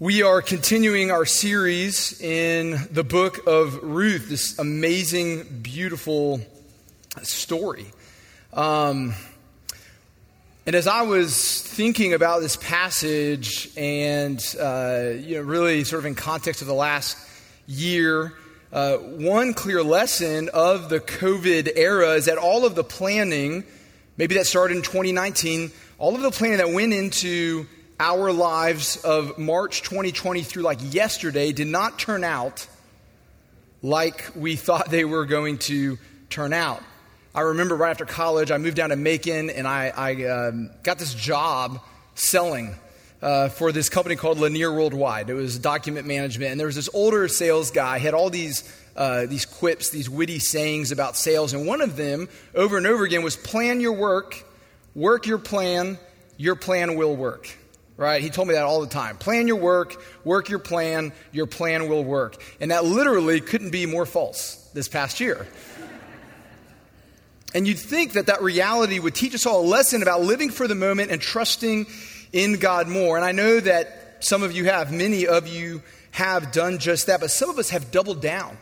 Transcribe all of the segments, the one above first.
We are continuing our series in the book of Ruth, this amazing, beautiful story. And as I was thinking about this passage and really sort of in context of the last year, one clear lesson of the COVID era is that all of the planning, maybe that started in 2019, all of the planning that went into our lives of March 2020 through like yesterday did not turn out like we thought they were going to turn out. I remember right after college, I moved down to Macon and I got this job selling for this company called Lanier Worldwide. It was document management. And there was this older sales guy, had all these quips, these witty sayings about sales. And one of them over and over again was plan your work, work your plan will work. Right? He told me that all the time. Plan your work, work your plan will work. And that literally couldn't be more false this past year. And you'd think that that reality would teach us all a lesson about living for the moment and trusting in God more. And I know that some of you have, many of you have done just that, but some of us have doubled down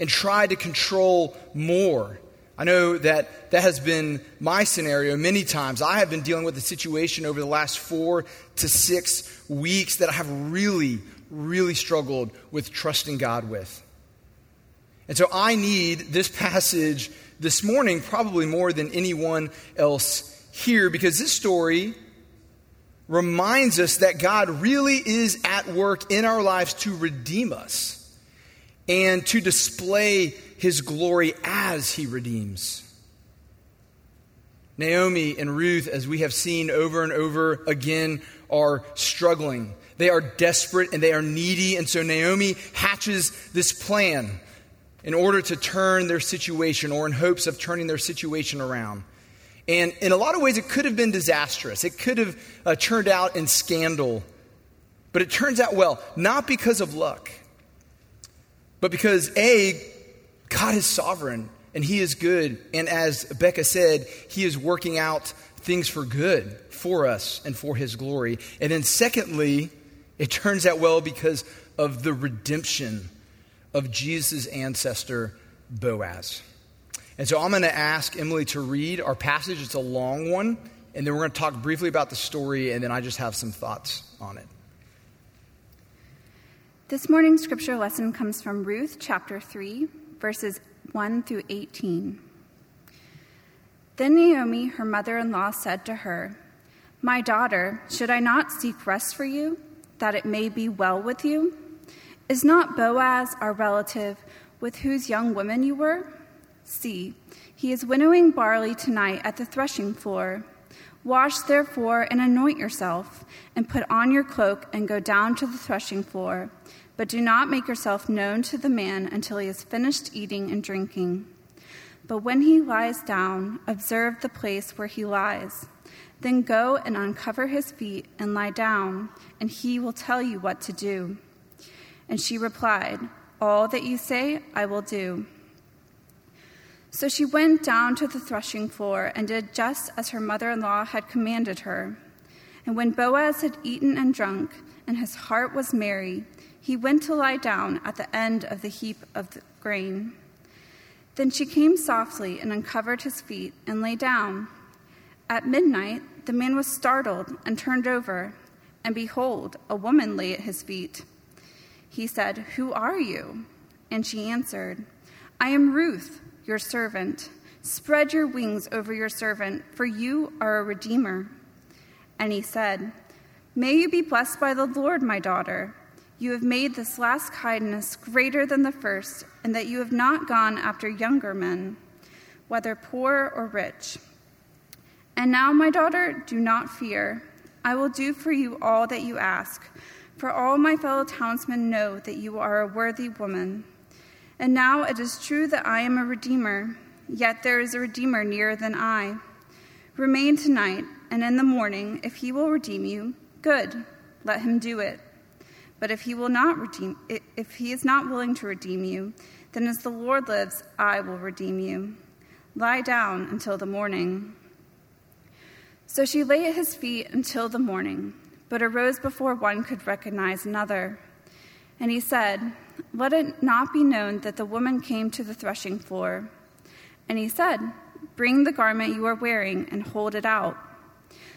and tried to control more. I know that that has been my scenario many times. I have been dealing with a situation over the last 4 to 6 weeks that I have really struggled with trusting God with. And so I need this passage this morning probably more than anyone else here, because this story reminds us that God really is at work in our lives to redeem us and to display His glory as He redeems. Naomi and Ruth, as we have seen over and over again, are struggling. They are desperate and they are needy. And so Naomi hatches this plan in order to turn their situation, or in hopes of turning their situation around. And in a lot of ways, it could have been disastrous. It could have turned out in scandal. But it turns out well, not because of luck, but because God is sovereign and He is good. And as Becca said, He is working out things for good for us and for His glory. And then secondly, it turns out well because of the redemption of Jesus' ancestor, Boaz. And so I'm going to ask Emily to read our passage. It's a long one. And then we're going to talk briefly about the story. And then I just have some thoughts on it. This morning's scripture lesson comes from Ruth chapter 3. Verses 1 through 18. Then Naomi, her mother-in-law, said to her, "My daughter, should I not seek rest for you, that it may be well with you? Is not Boaz our relative, with whose young woman you were? See, he is winnowing barley tonight at the threshing floor. Wash, therefore, and anoint yourself, and put on your cloak and go down to the threshing floor. But do not make yourself known to the man until he has finished eating and drinking. But when he lies down, observe the place where he lies. Then go and uncover his feet and lie down, and he will tell you what to do." And she replied, "All that you say, I will do." So she went down to the threshing floor and did just as her mother-in-law had commanded her. And when Boaz had eaten and drunk, and his heart was merry, he went to lie down at the end of the heap of the grain. Then she came softly and uncovered his feet and lay down. At midnight, the man was startled and turned over, and behold, a woman lay at his feet. He said, "Who are you?" And she answered, "I am Ruth, your servant. Spread your wings over your servant, for you are a redeemer." And he said, "May you be blessed by the Lord, my daughter. You have made this last kindness greater than the first, and that you have not gone after younger men, whether poor or rich. And now, my daughter, do not fear. I will do for you all that you ask, for all my fellow townsmen know that you are a worthy woman. And now it is true that I am a redeemer, yet there is a redeemer nearer than I. Remain tonight, and in the morning, if he will redeem you, good, let him do it. But if he will not redeem, if he is not willing to redeem you, then as the Lord lives, I will redeem you. Lie down until the morning." So she lay at his feet until the morning. but arose before one could recognize another. And he said, Let it not be known that the woman came to the threshing floor. And he said, Bring the garment you are wearing and hold it out.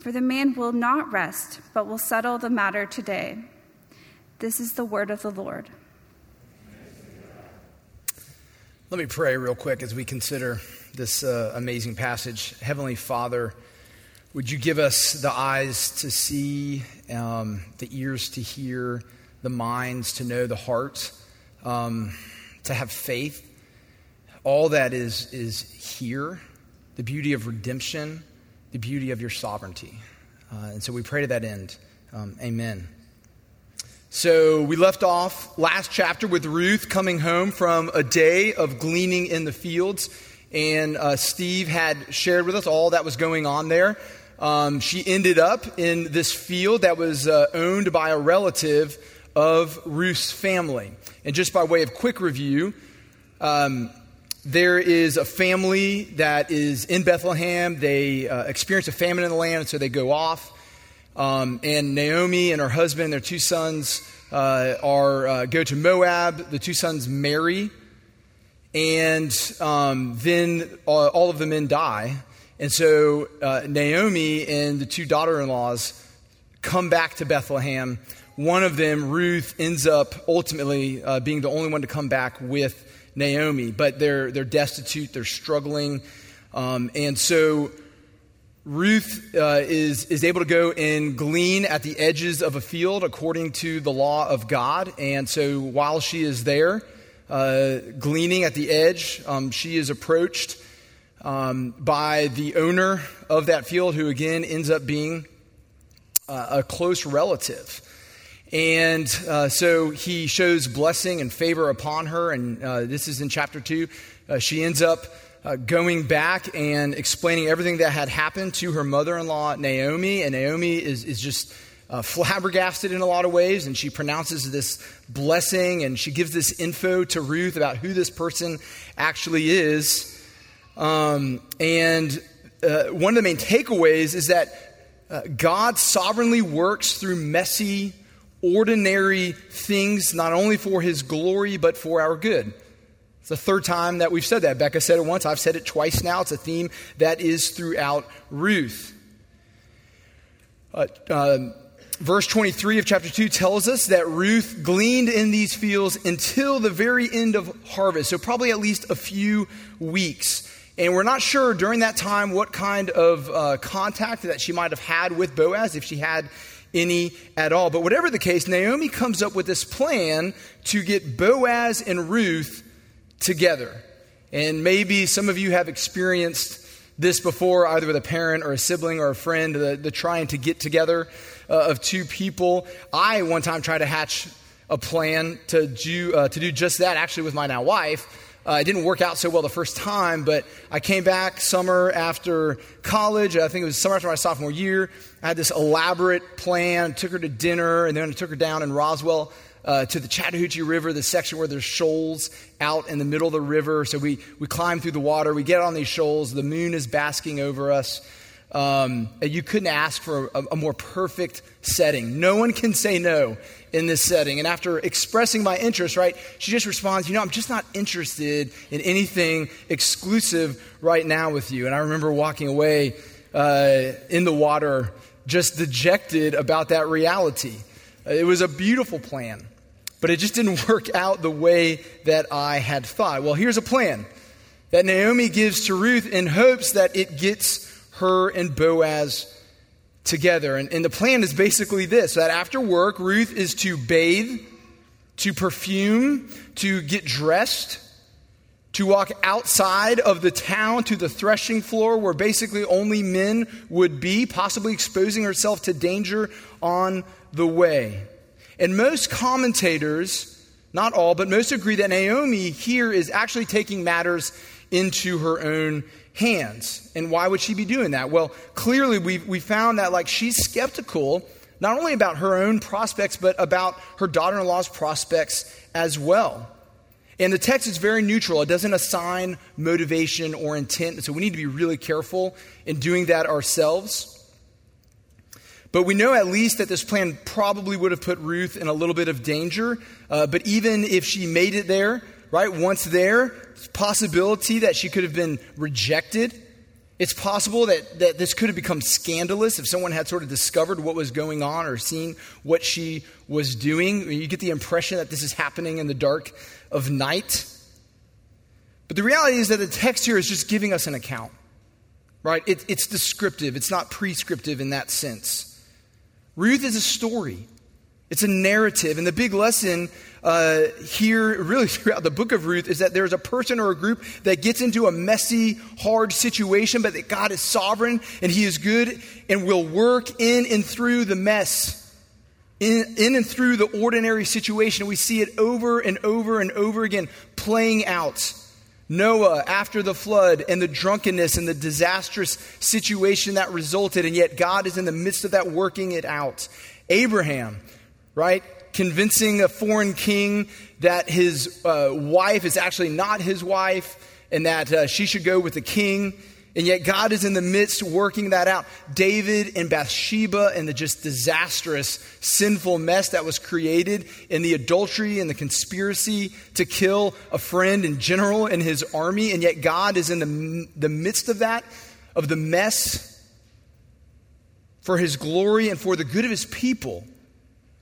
for the man will not rest, but will settle the matter today. This is the word of the Lord. Let me pray real quick as we consider this amazing passage. Heavenly Father, would you give us the eyes to see, the ears to hear, the minds to know, the hearts to have faith. All that is here, the beauty of redemption, the beauty of your sovereignty. And so we pray to that end. Amen. So we left off last chapter with Ruth coming home from a day of gleaning in the fields. And Steve had shared with us all that was going on there. She ended up in this field that was owned by a relative of Ruth's family. And just by way of quick review, there is a family that is in Bethlehem. They experience a famine in the land, so they go off. And Naomi and her husband and their 2 sons go to Moab. The 2 sons marry, and then all of the men die. And so Naomi and the 2 daughters-in-law come back to Bethlehem. One of them, Ruth, ends up ultimately being the only one to come back with Naomi, but they're destitute, they're struggling, and so Ruth is able to go and glean at the edges of a field according to the law of God. And so while she is there gleaning at the edge, she is approached by the owner of that field, who again ends up being a close relative. And so he shows blessing and favor upon her. And this is in chapter 2. She ends up going back and explaining everything that had happened to her mother-in-law, Naomi. And Naomi is just flabbergasted in a lot of ways. And she pronounces this blessing, and she gives this info to Ruth about who this person actually is. One of the main takeaways is that God sovereignly works through messy, ordinary things, not only for his glory, but for our good. It's the 3rd time that we've said that. Becca said it once. I've said it twice now. It's a theme that is throughout Ruth. Verse 23 of chapter 2 tells us that Ruth gleaned in these fields until the very end of harvest, so probably at least a few weeks. And we're not sure during that time what kind of contact that she might have had with Boaz, if she had any at all. But whatever the case, Naomi comes up with this plan to get Boaz and Ruth together. And maybe some of you have experienced this before, either with a parent or a sibling or a friend, the trying to get together of 2 people. I one time tried to hatch a plan to do just that, actually, with my now wife. It didn't work out so well the first time, but I came back summer after college. I think it was summer after my sophomore year. I had this elaborate plan, took her to dinner, and then I took her down in Roswell to the Chattahoochee River, the section where there's shoals out in the middle of the river. So we climb through the water. We get on these shoals. The moon is basking over us. And you couldn't ask for a more perfect setting. No one can say no in this setting. And after expressing my interest, right, she just responds, I'm just not interested in anything exclusive right now with you. And I remember walking away in the water just dejected about that reality. It was a beautiful plan, but it just didn't work out the way that I had thought. Well, here's a plan that Naomi gives to Ruth in hopes that it gets her and Boaz together. And the plan is basically this, that after work, Ruth is to bathe, to perfume, to get dressed, to walk outside of the town to the threshing floor where basically only men would be, possibly exposing herself to danger on the way. And most commentators, not all, but most agree that Naomi here is actually taking matters into her own hands. And why would she be doing that? Well, clearly we found that like she's skeptical not only about her own prospects, but about her daughter-in-law's prospects as well. And the text is very neutral. It doesn't assign motivation or intent. So we need to be really careful in doing that ourselves. But we know at least that this plan probably would have put Ruth in a little bit of danger. But even if she made it there, right, once there, it's a possibility that she could have been rejected. It's possible that this could have become scandalous if someone had sort of discovered what was going on or seen what she was doing. You get the impression that this is happening in the dark of night. But the reality is that the text here is just giving us an account, right? It's descriptive. It's not prescriptive in that sense. Ruth is a story. It's a narrative. And the big lesson here, really throughout the book of Ruth, is that there's a person or a group that gets into a messy, hard situation, but that God is sovereign and he is good and will work in and through the mess, in and through the ordinary situation. We see it over and over and over again playing out. Noah after the flood and the drunkenness and the disastrous situation that resulted, and yet God is in the midst of that working it out. Abraham, right? Convincing a foreign king that his wife is actually not his wife and that she should go with the king. And yet God is in the midst working that out. David and Bathsheba and the just disastrous, sinful mess that was created in the adultery and the conspiracy to kill a friend and general in his army. And yet God is in the midst of that, of the mess, for his glory and for the good of his people.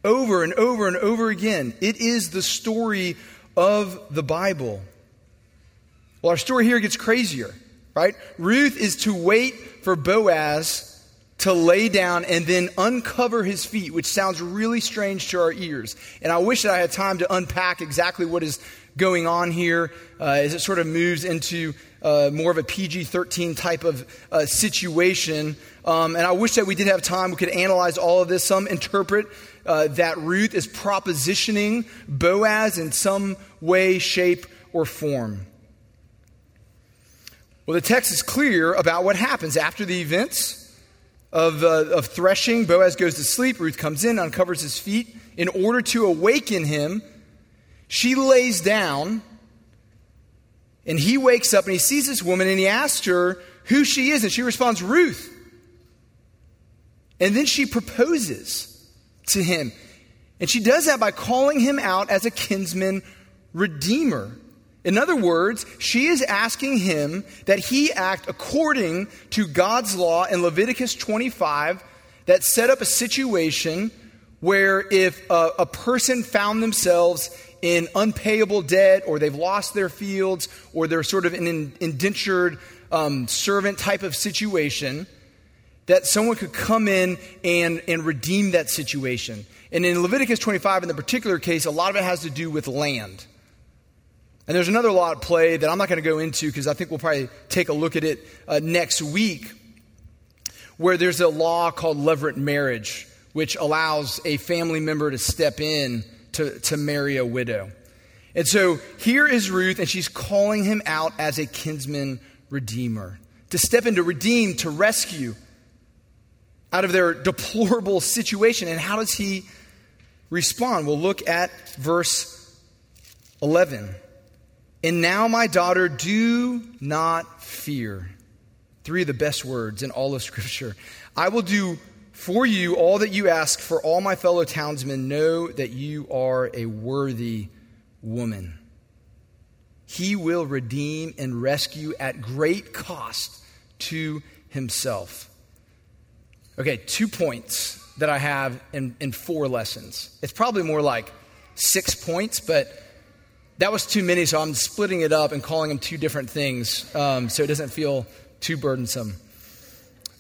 Over and over and over again. It is the story of the Bible. Well, our story here gets crazier, right? Ruth is to wait for Boaz to lay down and then uncover his feet, which sounds really strange to our ears. And I wish that I had time to unpack exactly what is going on here as it sort of moves into more of a PG-13 type of situation. And I wish that we did have time. We could analyze all of this. Some interpret that Ruth is propositioning Boaz in some way, shape, or form. Well, the text is clear about what happens after the events of threshing. Boaz goes to sleep. Ruth comes in, uncovers his feet. In order to awaken him, she lays down, and he wakes up and he sees this woman and he asks her who she is, and she responds, Ruth. And then she proposes to him. And she does that by calling him out as a kinsman redeemer. In other words, she is asking him that he act according to God's law in Leviticus 25 that set up a situation where if a person found themselves in unpayable debt, or they've lost their fields, or they're sort of in an indentured servant type of situation, that someone could come in and redeem that situation. And in Leviticus 25, in the particular case, a lot of it has to do with land. And there's another law at play that I'm not going to go into because I think we'll probably take a look at it next week, where there's a law called Levirate Marriage, which allows a family member to step in to marry a widow. And so here is Ruth, and she's calling him out as a kinsman redeemer. To step in, to redeem, to rescue out of their deplorable situation. And how does he respond? We'll look at verse 11. And now, my daughter, do not fear. Three of the best words in all of Scripture. I will do for you all that you ask, for all my fellow townsmen know that you are a worthy woman. He will redeem and rescue at great cost to himself. Okay, 2 points that I have in 4 lessons. It's probably more like 6 points, but that was too many, so I'm splitting it up and calling them 2 different things so it doesn't feel too burdensome.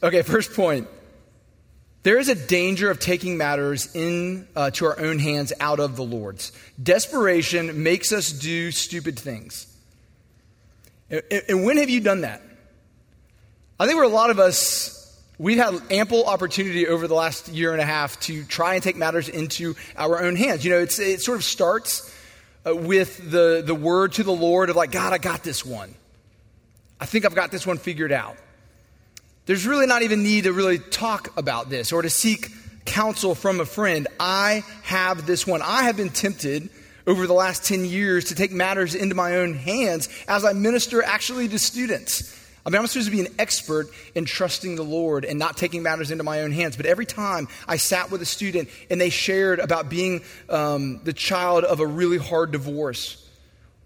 Okay, first point. There is a danger of taking matters to our own hands out of the Lord's. Desperation makes us do stupid things. And when have you done that? I think for a lot of us, we've had ample opportunity over the last year and a half to try and take matters into our own hands. You know, it sort of starts with the word to the Lord of like, God, I got this one. I think I've got this one figured out. There's really not even need to really talk about this or to seek counsel from a friend. I have this one. I have been tempted over the last 10 years to take matters into my own hands as I minister actually to students. I mean, I'm supposed to be an expert in trusting the Lord and not taking matters into my own hands. But every time I sat with a student and they shared about being the child of a really hard divorce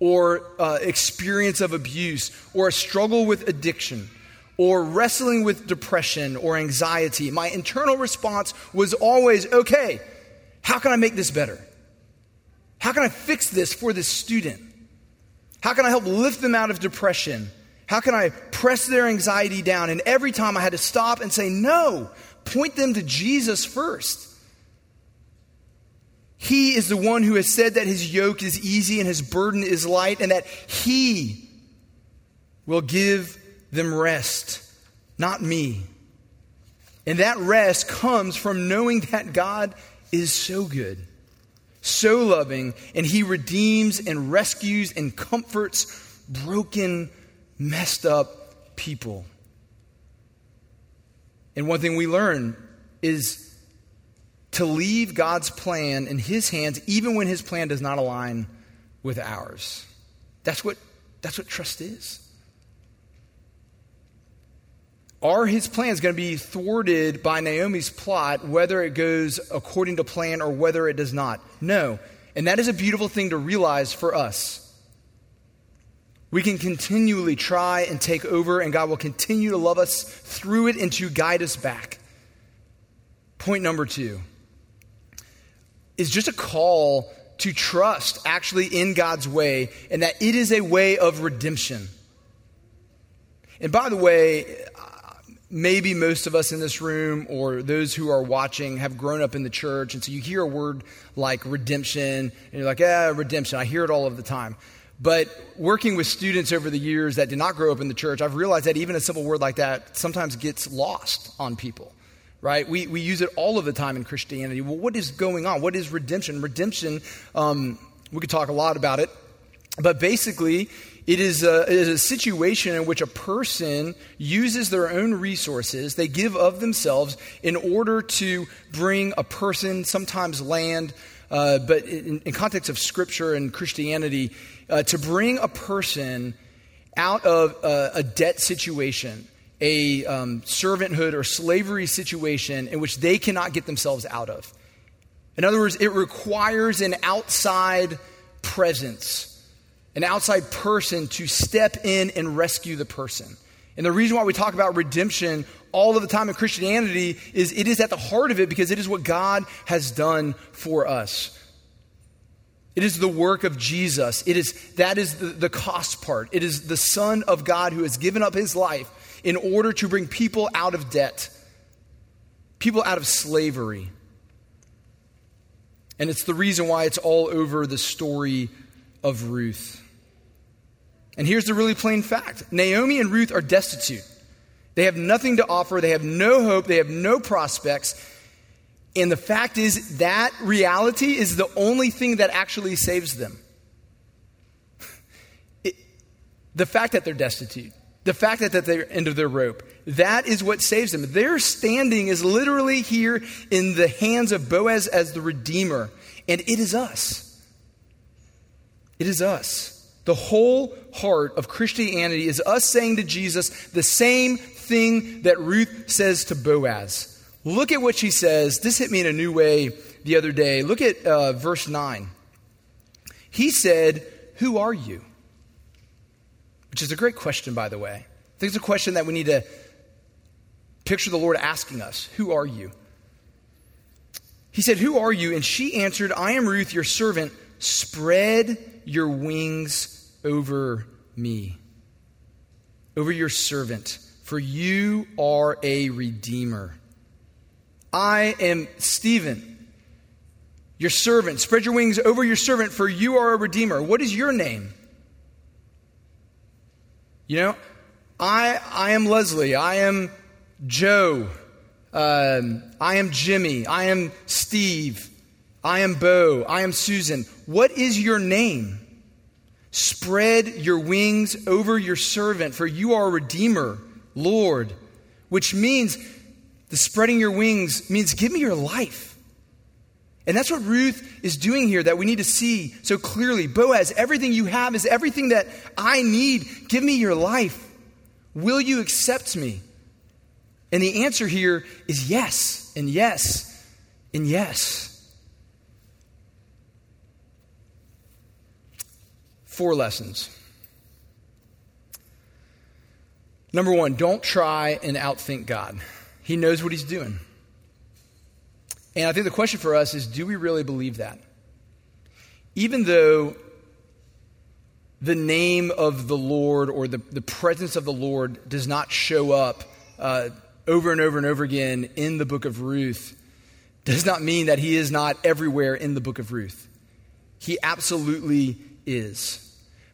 or experience of abuse or a struggle with addiction or wrestling with depression or anxiety, my internal response was always, okay, how can I make this better? How can I fix this for this student? How can I help lift them out of depression? How can I press their anxiety down? And every time I had to stop and say, no, point them to Jesus first. He is the one who has said that his yoke is easy and his burden is light, and that he will give them rest, not me. And that rest comes from knowing that God is so good, so loving, and he redeems and rescues and comforts broken, messed up people. And one thing we learn is to leave God's plan in his hands, even when his plan does not align with ours. That's what trust is. Are his plans going to be thwarted by Naomi's plot, whether it goes according to plan or whether it does not? No. And that is a beautiful thing to realize for us. We can continually try and take over, and God will continue to love us through it and to guide us back. Point number 2 is just a call to trust actually in God's way, and that it is a way of redemption. And by the way, maybe most of us in this room or those who are watching have grown up in the church, and so you hear a word like redemption, and you're like, redemption. I hear it all of the time. But working with students over the years that did not grow up in the church, I've realized that even a simple word like that sometimes gets lost on people, right? We use it all of the time in Christianity. Well, what is going on? What is redemption? Redemption, we could talk a lot about it, but basically it is a situation in which a person uses their own resources, they give of themselves in order to bring a person, sometimes land, but in context of Scripture and Christianity, to bring a person out of a debt situation, a servanthood or slavery situation in which they cannot get themselves out of. In other words, it requires an outside presence, an outside person to step in and rescue the person. And the reason why we talk about redemption all of the time in Christianity is it is at the heart of it because it is what God has done for us. It is the work of Jesus. That is the cost part. It is the Son of God who has given up his life in order to bring people out of debt, people out of slavery. And it's the reason why it's all over the story of Ruth. And here's the really plain fact. Naomi and Ruth are destitute. They have nothing to offer. They have no hope. They have no prospects. And the fact is that reality is the only thing that actually saves them. The fact that they're destitute, the fact that they're end of their rope, that is what saves them. Their standing is literally here in the hands of Boaz as the Redeemer. And it is us. It is us. The whole heart of Christianity is us saying to Jesus the same thing that Ruth says to Boaz. Look at what she says. This hit me in a new way the other day. Look at verse 9. He said, "Who are you?" Which is a great question, by the way. I think it's a question that we need to picture the Lord asking us. Who are you? He said, "Who are you?" And she answered, "I am Ruth, your servant. Spread your wings over me, over your servant, for you are a redeemer. I am Stephen, your servant. Spread your wings over your servant, for you are a redeemer." What is your name? You know, I am Leslie. I am Joe. I am Jimmy. I am Steve. I am Bo. I am Susan. What is your name? Spread your wings over your servant, for you are a redeemer, Lord. Which means the spreading your wings means give me your life. And that's what Ruth is doing here that we need to see so clearly. Boaz, everything you have is everything that I need. Give me your life. Will you accept me? And the answer here is yes, and yes, and yes. Four lessons. Number one, don't try and outthink God. He knows what he's doing. And I think the question for us is, do we really believe that? Even though the name of the Lord or the presence of the Lord does not show up over and over and over again in the book of Ruth, does not mean that he is not everywhere in the book of Ruth. He absolutely is.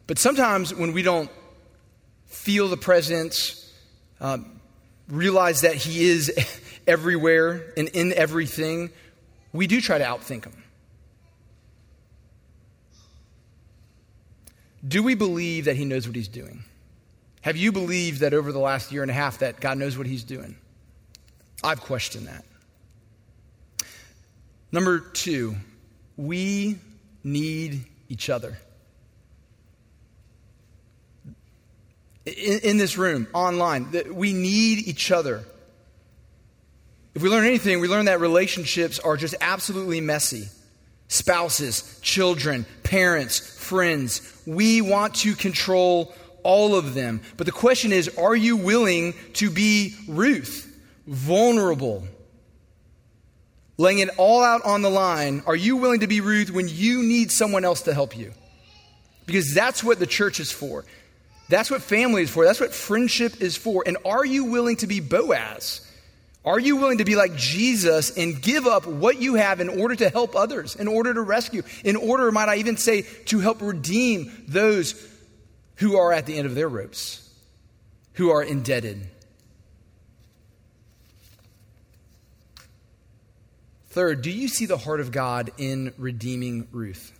But sometimes when we don't feel the presence, realize that he is everywhere and in everything, we do try to outthink him. Do we believe that he knows what he's doing? Have you believed that over the last year and a half that God knows what he's doing? I've questioned that. Number two, we need each other. In this room, online, we need each other. If we learn anything, we learn that relationships are just absolutely messy. Spouses, children, parents, friends. We want to control all of them. But the question is, are you willing to be Ruth, vulnerable, laying it all out on the line? Are you willing to be Ruth when you need someone else to help you? Because that's what the church is for. That's what family is for. That's what friendship is for. And are you willing to be Boaz? Are you willing to be like Jesus and give up what you have in order to help others, in order to rescue, in order, might I even say, to help redeem those who are at the end of their ropes, who are indebted? Third, do you see the heart of God in redeeming Ruth?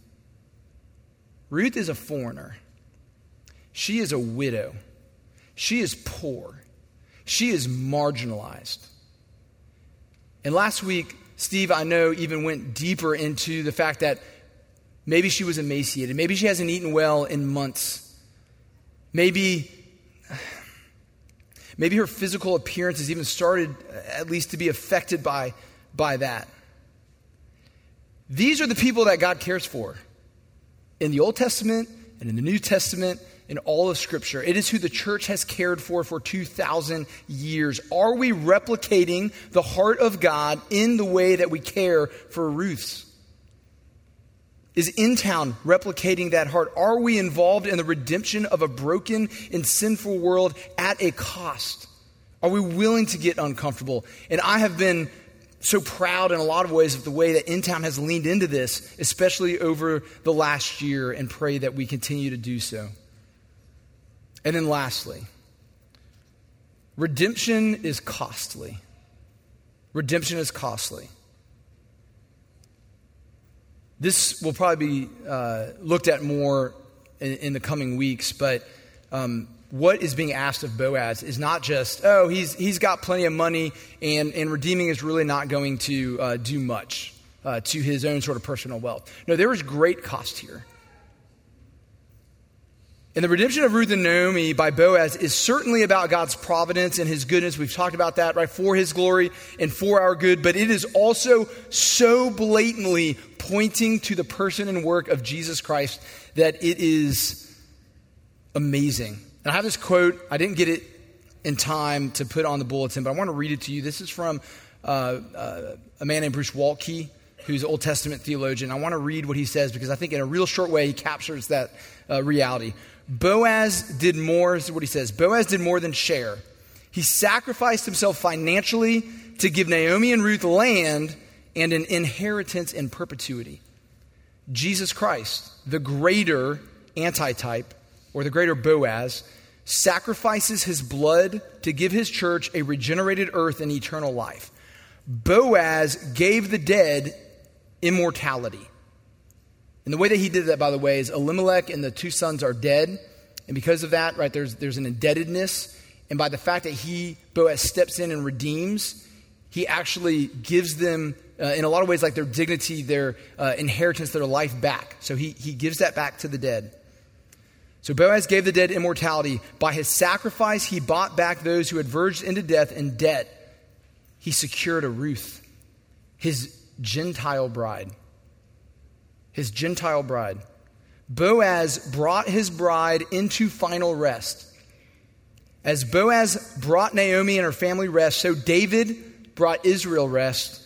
Ruth is a foreigner. She is a widow. She is poor. She is marginalized. And last week, Steve, I know, even went deeper into the fact that maybe she was emaciated. Maybe she hasn't eaten well in months. Maybe her physical appearance has even started at least to be affected by that. These are the people that God cares for in the Old Testament and in the New Testament. In all of Scripture, it is who the church has cared for 2,000 years. Are we replicating the heart of God in the way that we care for Ruth's? Is InTown replicating that heart? Are we involved in the redemption of a broken and sinful world at a cost? Are we willing to get uncomfortable? And I have been so proud in a lot of ways of the way that InTown has leaned into this, especially over the last year, and pray that we continue to do so. And then lastly, redemption is costly. Redemption is costly. This will probably be looked at more in the coming weeks, but what is being asked of Boaz is not just, oh, he's got plenty of money and redeeming is really not going to do much to his own sort of personal wealth. No, there is great cost here. And the redemption of Ruth and Naomi by Boaz is certainly about God's providence and his goodness. We've talked about that, right? For his glory and for our good. But it is also so blatantly pointing to the person and work of Jesus Christ that it is amazing. And I have this quote. I didn't get it in time to put on the bulletin, but I want to read it to you. This is from a man named Bruce Waltke, who's an Old Testament theologian. I want to read what he says because I think in a real short way he captures that reality. Boaz did more, this is what he says, Boaz did more than share. He sacrificed himself financially to give Naomi and Ruth land and an inheritance in perpetuity. Jesus Christ, the greater antitype or the greater Boaz, sacrifices his blood to give his church a regenerated earth and eternal life. Boaz gave the dead immortality. And the way that he did that, by the way, is Elimelech and the two sons are dead. And because of that, right, there's an indebtedness. And by the fact that Boaz steps in and redeems, he actually gives them, in a lot of ways, like their dignity, their inheritance, their life back. So he gives that back to the dead. So Boaz gave the dead immortality. By his sacrifice, he bought back those who had verged into death and debt. He secured a Ruth, his Gentile bride. His Gentile bride. Boaz brought his bride into final rest. As Boaz brought Naomi and her family rest, so David brought Israel rest,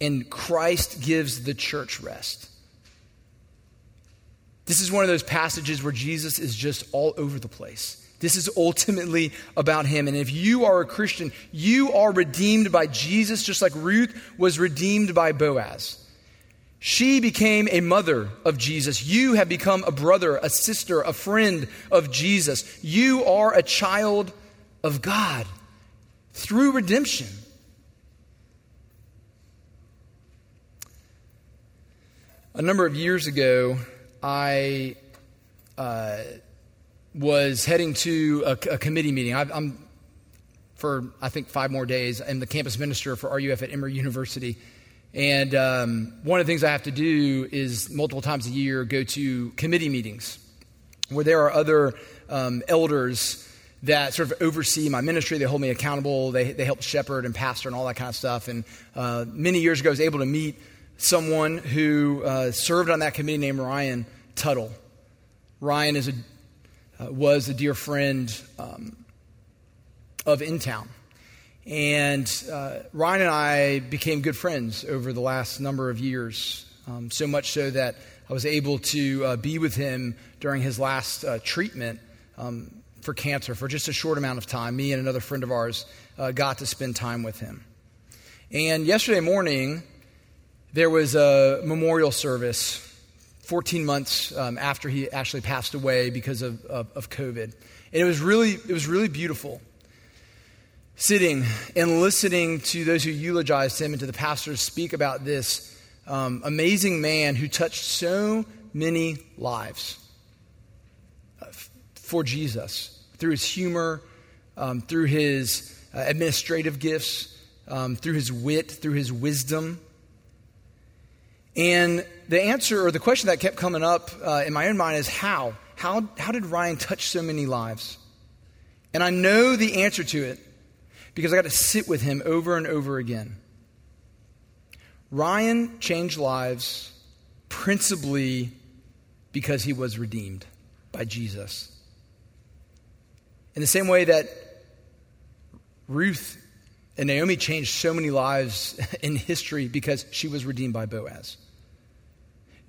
and Christ gives the church rest. This is one of those passages where Jesus is just all over the place. This is ultimately about him. And if you are a Christian, you are redeemed by Jesus, just like Ruth was redeemed by Boaz. She became a mother of Jesus. You have become a brother, a sister, a friend of Jesus. You are a child of God through redemption. A number of years ago, I was heading to a committee meeting. I'm for, I think, 5 more days. I'm the campus minister for RUF at Emory University. And one of the things I have to do is multiple times a year go to committee meetings where there are other elders that sort of oversee my ministry. They hold me accountable. They help shepherd and pastor and all that kind of stuff. And many years ago, I was able to meet someone who served on that committee named Ryan Tuttle. Ryan is was a dear friend of InTown. And Ryan and I became good friends over the last number of years, so much so that I was able to be with him during his last treatment for cancer for just a short amount of time. Me and another friend of ours got to spend time with him. And yesterday morning, there was a memorial service 14 months after he actually passed away because of COVID. And it was really beautiful. Sitting and listening to those who eulogized him and to the pastors speak about this amazing man who touched so many lives for Jesus through his humor, through his administrative gifts, through his wit, through his wisdom. And the answer or the question that kept coming up in my own mind is how? How did Ryan touch so many lives? And I know the answer to it, because I got to sit with him over and over again. Ryan changed lives principally because he was redeemed by Jesus. In the same way that Ruth and Naomi changed so many lives in history because she was redeemed by Boaz.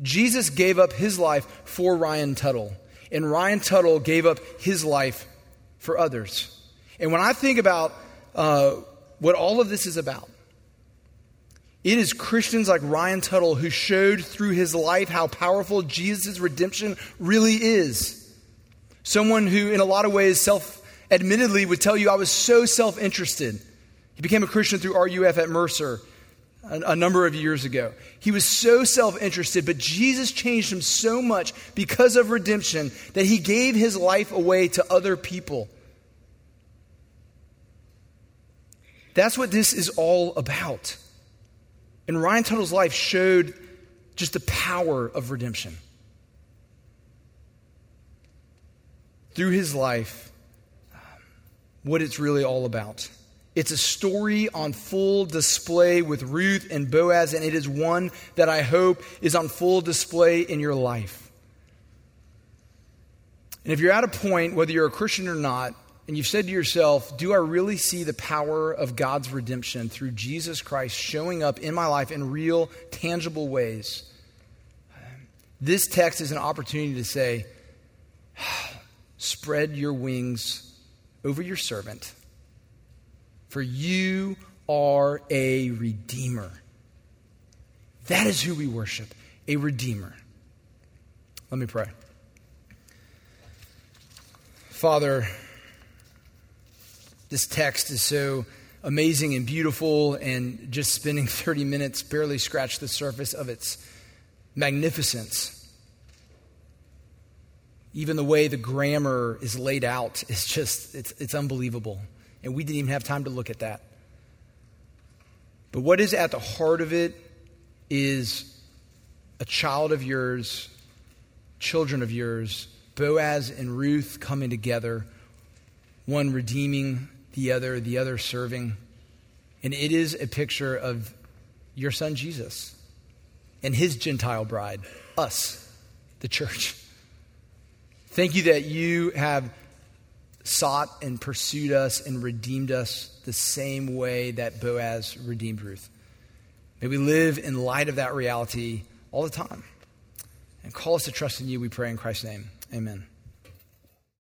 Jesus gave up his life for Ryan Tuttle, and Ryan Tuttle gave up his life for others. And when I think about what all of this is about, it is Christians like Ryan Tuttle who showed through his life how powerful Jesus' redemption really is. Someone who, in a lot of ways, admittedly would tell you, I was so self-interested. He became a Christian through RUF at Mercer a number of years ago. He was so self-interested, but Jesus changed him so much because of redemption that he gave his life away to other people. That's what this is all about. And Ryan Tuttle's life showed just the power of redemption. Through his life, what it's really all about. It's a story on full display with Ruth and Boaz, and it is one that I hope is on full display in your life. And if you're at a point, whether you're a Christian or not, and you've said to yourself, do I really see the power of God's redemption through Jesus Christ showing up in my life in real, tangible ways? This text is an opportunity to say, spread your wings over your servant, for you are a redeemer. That is who we worship, a redeemer. Let me pray. Father, This text is so amazing and beautiful, and just spending 30 minutes barely scratched the surface of its magnificence. Even the way the grammar is laid out is just, it's unbelievable. And we didn't even have time to look at that. But what is at the heart of it is a child of yours, children of yours, Boaz and Ruth coming together, one redeeming the other serving. And it is a picture of your son Jesus and his Gentile bride, us, the church. Thank you that you have sought and pursued us and redeemed us the same way that Boaz redeemed Ruth. May we live in light of that reality all the time. And call us to trust in you, we pray in Christ's name. Amen.